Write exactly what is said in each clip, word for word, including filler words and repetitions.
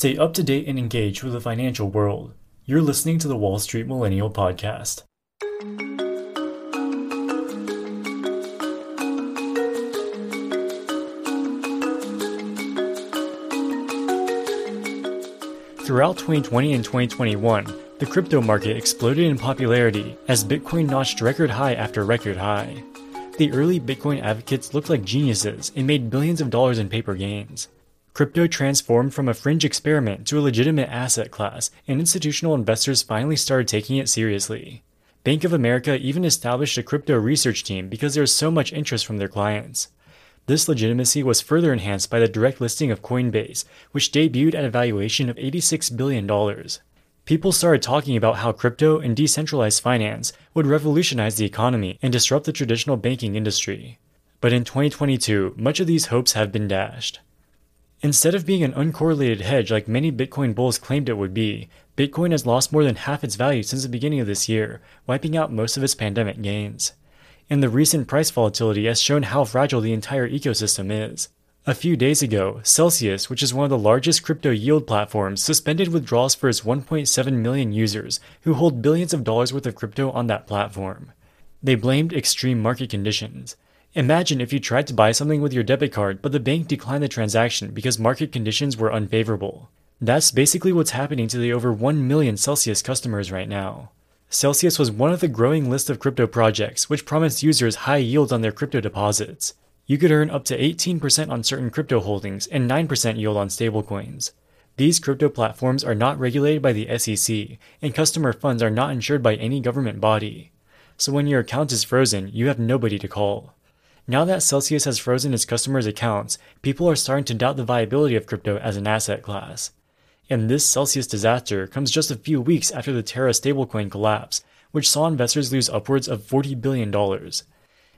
Stay up to date and engage with the financial world. You're listening to the Wall Street Millennial Podcast. Throughout twenty twenty and twenty twenty-one, the crypto market exploded in popularity as Bitcoin notched record high after record high. The early Bitcoin advocates looked like geniuses and made billions of dollars in paper gains. Crypto transformed from a fringe experiment to a legitimate asset class, and institutional investors finally started taking it seriously. Bank of America even established a crypto research team because there was so much interest from their clients. This legitimacy was further enhanced by the direct listing of Coinbase, which debuted at a valuation of eighty-six billion dollars. People started talking about how crypto and decentralized finance would revolutionize the economy and disrupt the traditional banking industry. But in twenty twenty-two, much of these hopes have been dashed. Instead of being an uncorrelated hedge like many Bitcoin bulls claimed it would be, Bitcoin has lost more than half its value since the beginning of this year, wiping out most of its pandemic gains. And the recent price volatility has shown how fragile the entire ecosystem is. A few days ago, Celsius, which is one of the largest crypto yield platforms, suspended withdrawals for its one point seven million users who hold billions of dollars worth of crypto on that platform. They blamed extreme market conditions. Imagine if you tried to buy something with your debit card, but the bank declined the transaction because market conditions were unfavorable. That's basically what's happening to the over one million Celsius customers right now. Celsius was one of the growing list of crypto projects, which promised users high yields on their crypto deposits. You could earn up to eighteen percent on certain crypto holdings and nine percent yield on stablecoins. These crypto platforms are not regulated by the S E C, and customer funds are not insured by any government body. So when your account is frozen, you have nobody to call. Now that Celsius has frozen its customers' accounts, people are starting to doubt the viability of crypto as an asset class. And this Celsius disaster comes just a few weeks after the Terra stablecoin collapse, which saw investors lose upwards of forty billion dollars.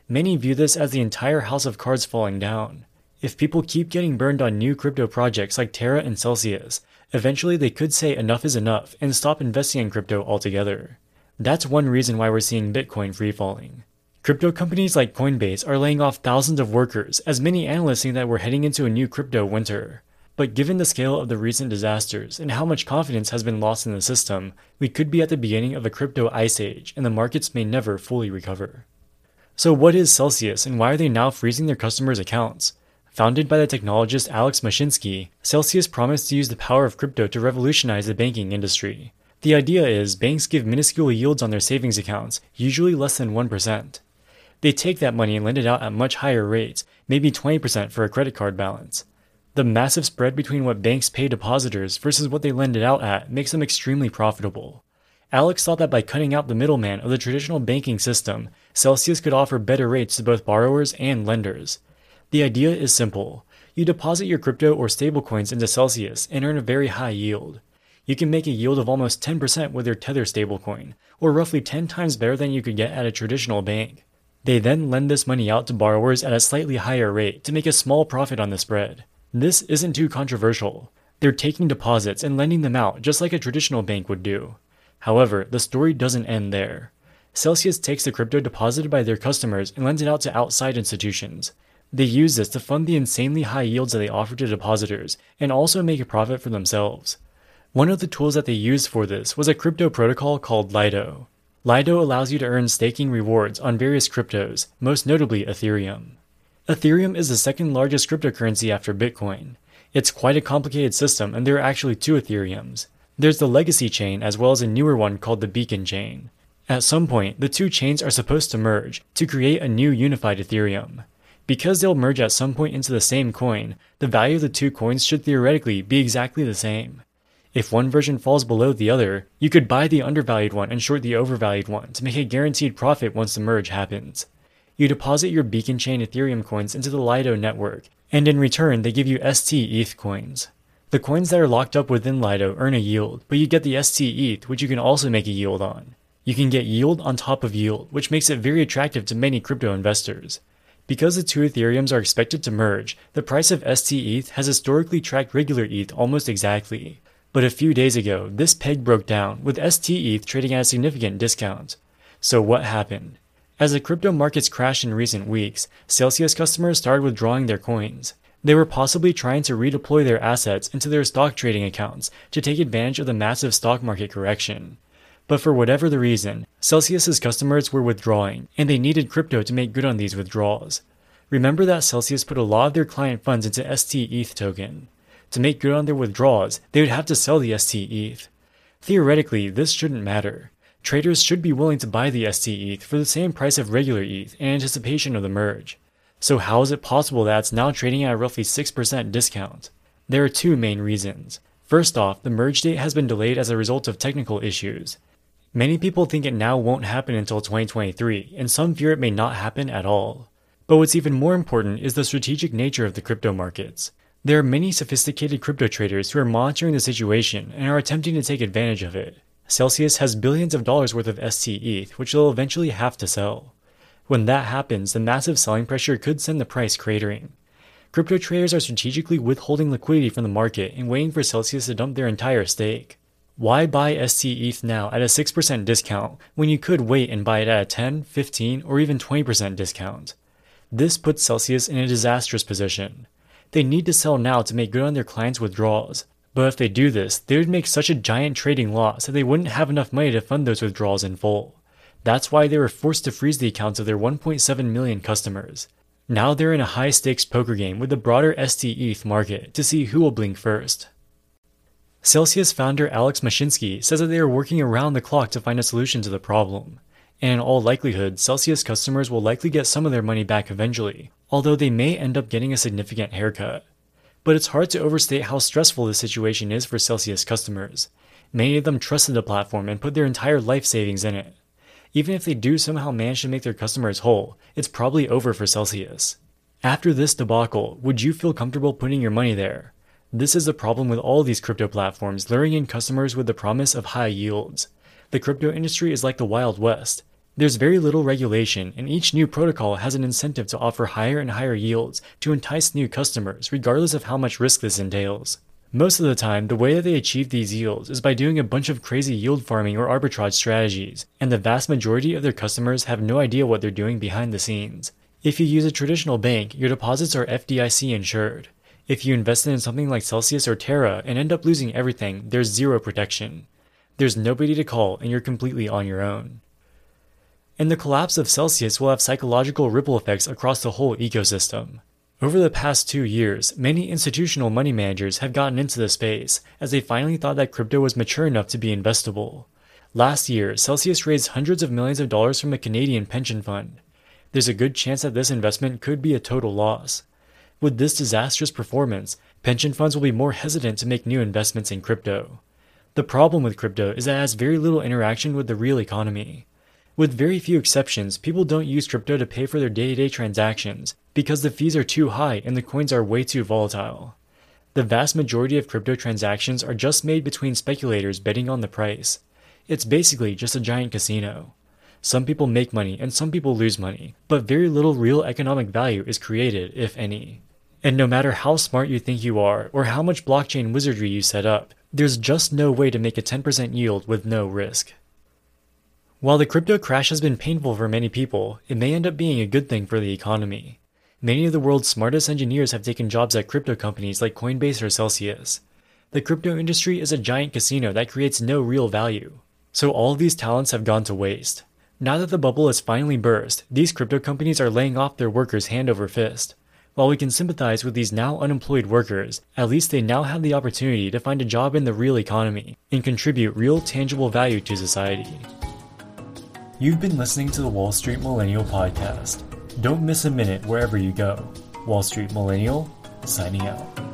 Many view this as the entire house of cards falling down. If people keep getting burned on new crypto projects like Terra and Celsius, eventually they could say enough is enough and stop investing in crypto altogether. That's one reason why we're seeing Bitcoin free-falling. Crypto companies like Coinbase are laying off thousands of workers, as many analysts think that we're heading into a new crypto winter. But given the scale of the recent disasters and how much confidence has been lost in the system, we could be at the beginning of a crypto ice age and the markets may never fully recover. So what is Celsius and why are they now freezing their customers' accounts? Founded by the technologist Alex Mashinsky, Celsius promised to use the power of crypto to revolutionize the banking industry. The idea is banks give minuscule yields on their savings accounts, usually less than one percent. They take that money and lend it out at much higher rates, maybe twenty percent for a credit card balance. The massive spread between what banks pay depositors versus what they lend it out at makes them extremely profitable. Alex thought that by cutting out the middleman of the traditional banking system, Celsius could offer better rates to both borrowers and lenders. The idea is simple. You deposit your crypto or stablecoins into Celsius and earn a very high yield. You can make a yield of almost ten percent with your Tether stablecoin, or roughly ten times better than you could get at a traditional bank. They then lend this money out to borrowers at a slightly higher rate to make a small profit on the spread. This isn't too controversial. They're taking deposits and lending them out just like a traditional bank would do. However, the story doesn't end there. Celsius takes the crypto deposited by their customers and lends it out to outside institutions. They use this to fund the insanely high yields that they offer to depositors and also make a profit for themselves. One of the tools that they used for this was a crypto protocol called Lido. Lido allows you to earn staking rewards on various cryptos, most notably Ethereum. Ethereum is the second largest cryptocurrency after Bitcoin. It's quite a complicated system, and there are actually two Ethereums. There's the legacy chain as well as a newer one called the Beacon Chain. At some point, the two chains are supposed to merge to create a new unified Ethereum. Because they'll merge at some point into the same coin, the value of the two coins should theoretically be exactly the same. If one version falls below the other, you could buy the undervalued one and short the overvalued one to make a guaranteed profit once the merge happens. You deposit your Beacon Chain Ethereum coins into the Lido network, and in return they give you stETH coins. The coins that are locked up within Lido earn a yield, but you get the stETH, which you can also make a yield on. You can get yield on top of yield, which makes it very attractive to many crypto investors. Because the two Ethereums are expected to merge, the price of stETH has historically tracked regular E T H almost exactly. But a few days ago, this peg broke down, with stETH trading at a significant discount. So what happened? As the crypto markets crashed in recent weeks, Celsius customers started withdrawing their coins. They were possibly trying to redeploy their assets into their stock trading accounts to take advantage of the massive stock market correction. But for whatever the reason, Celsius's customers were withdrawing, and they needed crypto to make good on these withdrawals. Remember that Celsius put a lot of their client funds into stETH token. To make good on their withdrawals, they would have to sell the stETH. Theoretically, this shouldn't matter. Traders should be willing to buy the stETH for the same price of regular E T H in anticipation of the merge. So how is it possible that it's now trading at a roughly six percent discount? There are two main reasons. First off, the merge date has been delayed as a result of technical issues. Many people think it now won't happen until twenty twenty-three, and some fear it may not happen at all. But what's even more important is the strategic nature of the crypto markets. There are many sophisticated crypto traders who are monitoring the situation and are attempting to take advantage of it. Celsius has billions of dollars worth of stETH, which they'll eventually have to sell. When that happens, the massive selling pressure could send the price cratering. Crypto traders are strategically withholding liquidity from the market and waiting for Celsius to dump their entire stake. Why buy stETH now at a six percent discount when you could wait and buy it at a ten, fifteen, or even twenty percent discount? This puts Celsius in a disastrous position. They need to sell now to make good on their clients' withdrawals. But if they do this, they would make such a giant trading loss that they wouldn't have enough money to fund those withdrawals in full. That's why they were forced to freeze the accounts of their one point seven million customers. Now they're in a high-stakes poker game with the broader stETH market to see who will blink first. Celsius founder Alex Mashinsky says that they are working around the clock to find a solution to the problem. And in all likelihood, Celsius customers will likely get some of their money back eventually, although they may end up getting a significant haircut. But it's hard to overstate how stressful this situation is for Celsius customers. Many of them trusted the platform and put their entire life savings in it. Even if they do somehow manage to make their customers whole, it's probably over for Celsius. After this debacle, would you feel comfortable putting your money there? This is the problem with all these crypto platforms luring in customers with the promise of high yields. The crypto industry is like the Wild West. There's very little regulation, and each new protocol has an incentive to offer higher and higher yields to entice new customers, regardless of how much risk this entails. Most of the time, the way that they achieve these yields is by doing a bunch of crazy yield farming or arbitrage strategies, and the vast majority of their customers have no idea what they're doing behind the scenes. If you use a traditional bank, your deposits are F D I C insured. If you invest in something like Celsius or Terra and end up losing everything, there's zero protection. There's nobody to call, and you're completely on your own. And the collapse of Celsius will have psychological ripple effects across the whole ecosystem. Over the past two years, many institutional money managers have gotten into the space as they finally thought that crypto was mature enough to be investable. Last year, Celsius raised hundreds of millions of dollars from a Canadian pension fund. There's a good chance that this investment could be a total loss. With this disastrous performance, pension funds will be more hesitant to make new investments in crypto. The problem with crypto is that it has very little interaction with the real economy. With very few exceptions, people don't use crypto to pay for their day-to-day transactions because the fees are too high and the coins are way too volatile. The vast majority of crypto transactions are just made between speculators betting on the price. It's basically just a giant casino. Some people make money and some people lose money, but very little real economic value is created, if any. And no matter how smart you think you are or how much blockchain wizardry you set up, there's just no way to make a ten percent yield with no risk. While the crypto crash has been painful for many people, it may end up being a good thing for the economy. Many of the world's smartest engineers have taken jobs at crypto companies like Coinbase or Celsius. The crypto industry is a giant casino that creates no real value. So all these talents have gone to waste. Now that the bubble has finally burst, these crypto companies are laying off their workers hand over fist. While we can sympathize with these now unemployed workers, at least they now have the opportunity to find a job in the real economy and contribute real tangible value to society. You've been listening to the Wall Street Millennial Podcast. Don't miss a minute wherever you go. Wall Street Millennial, signing out.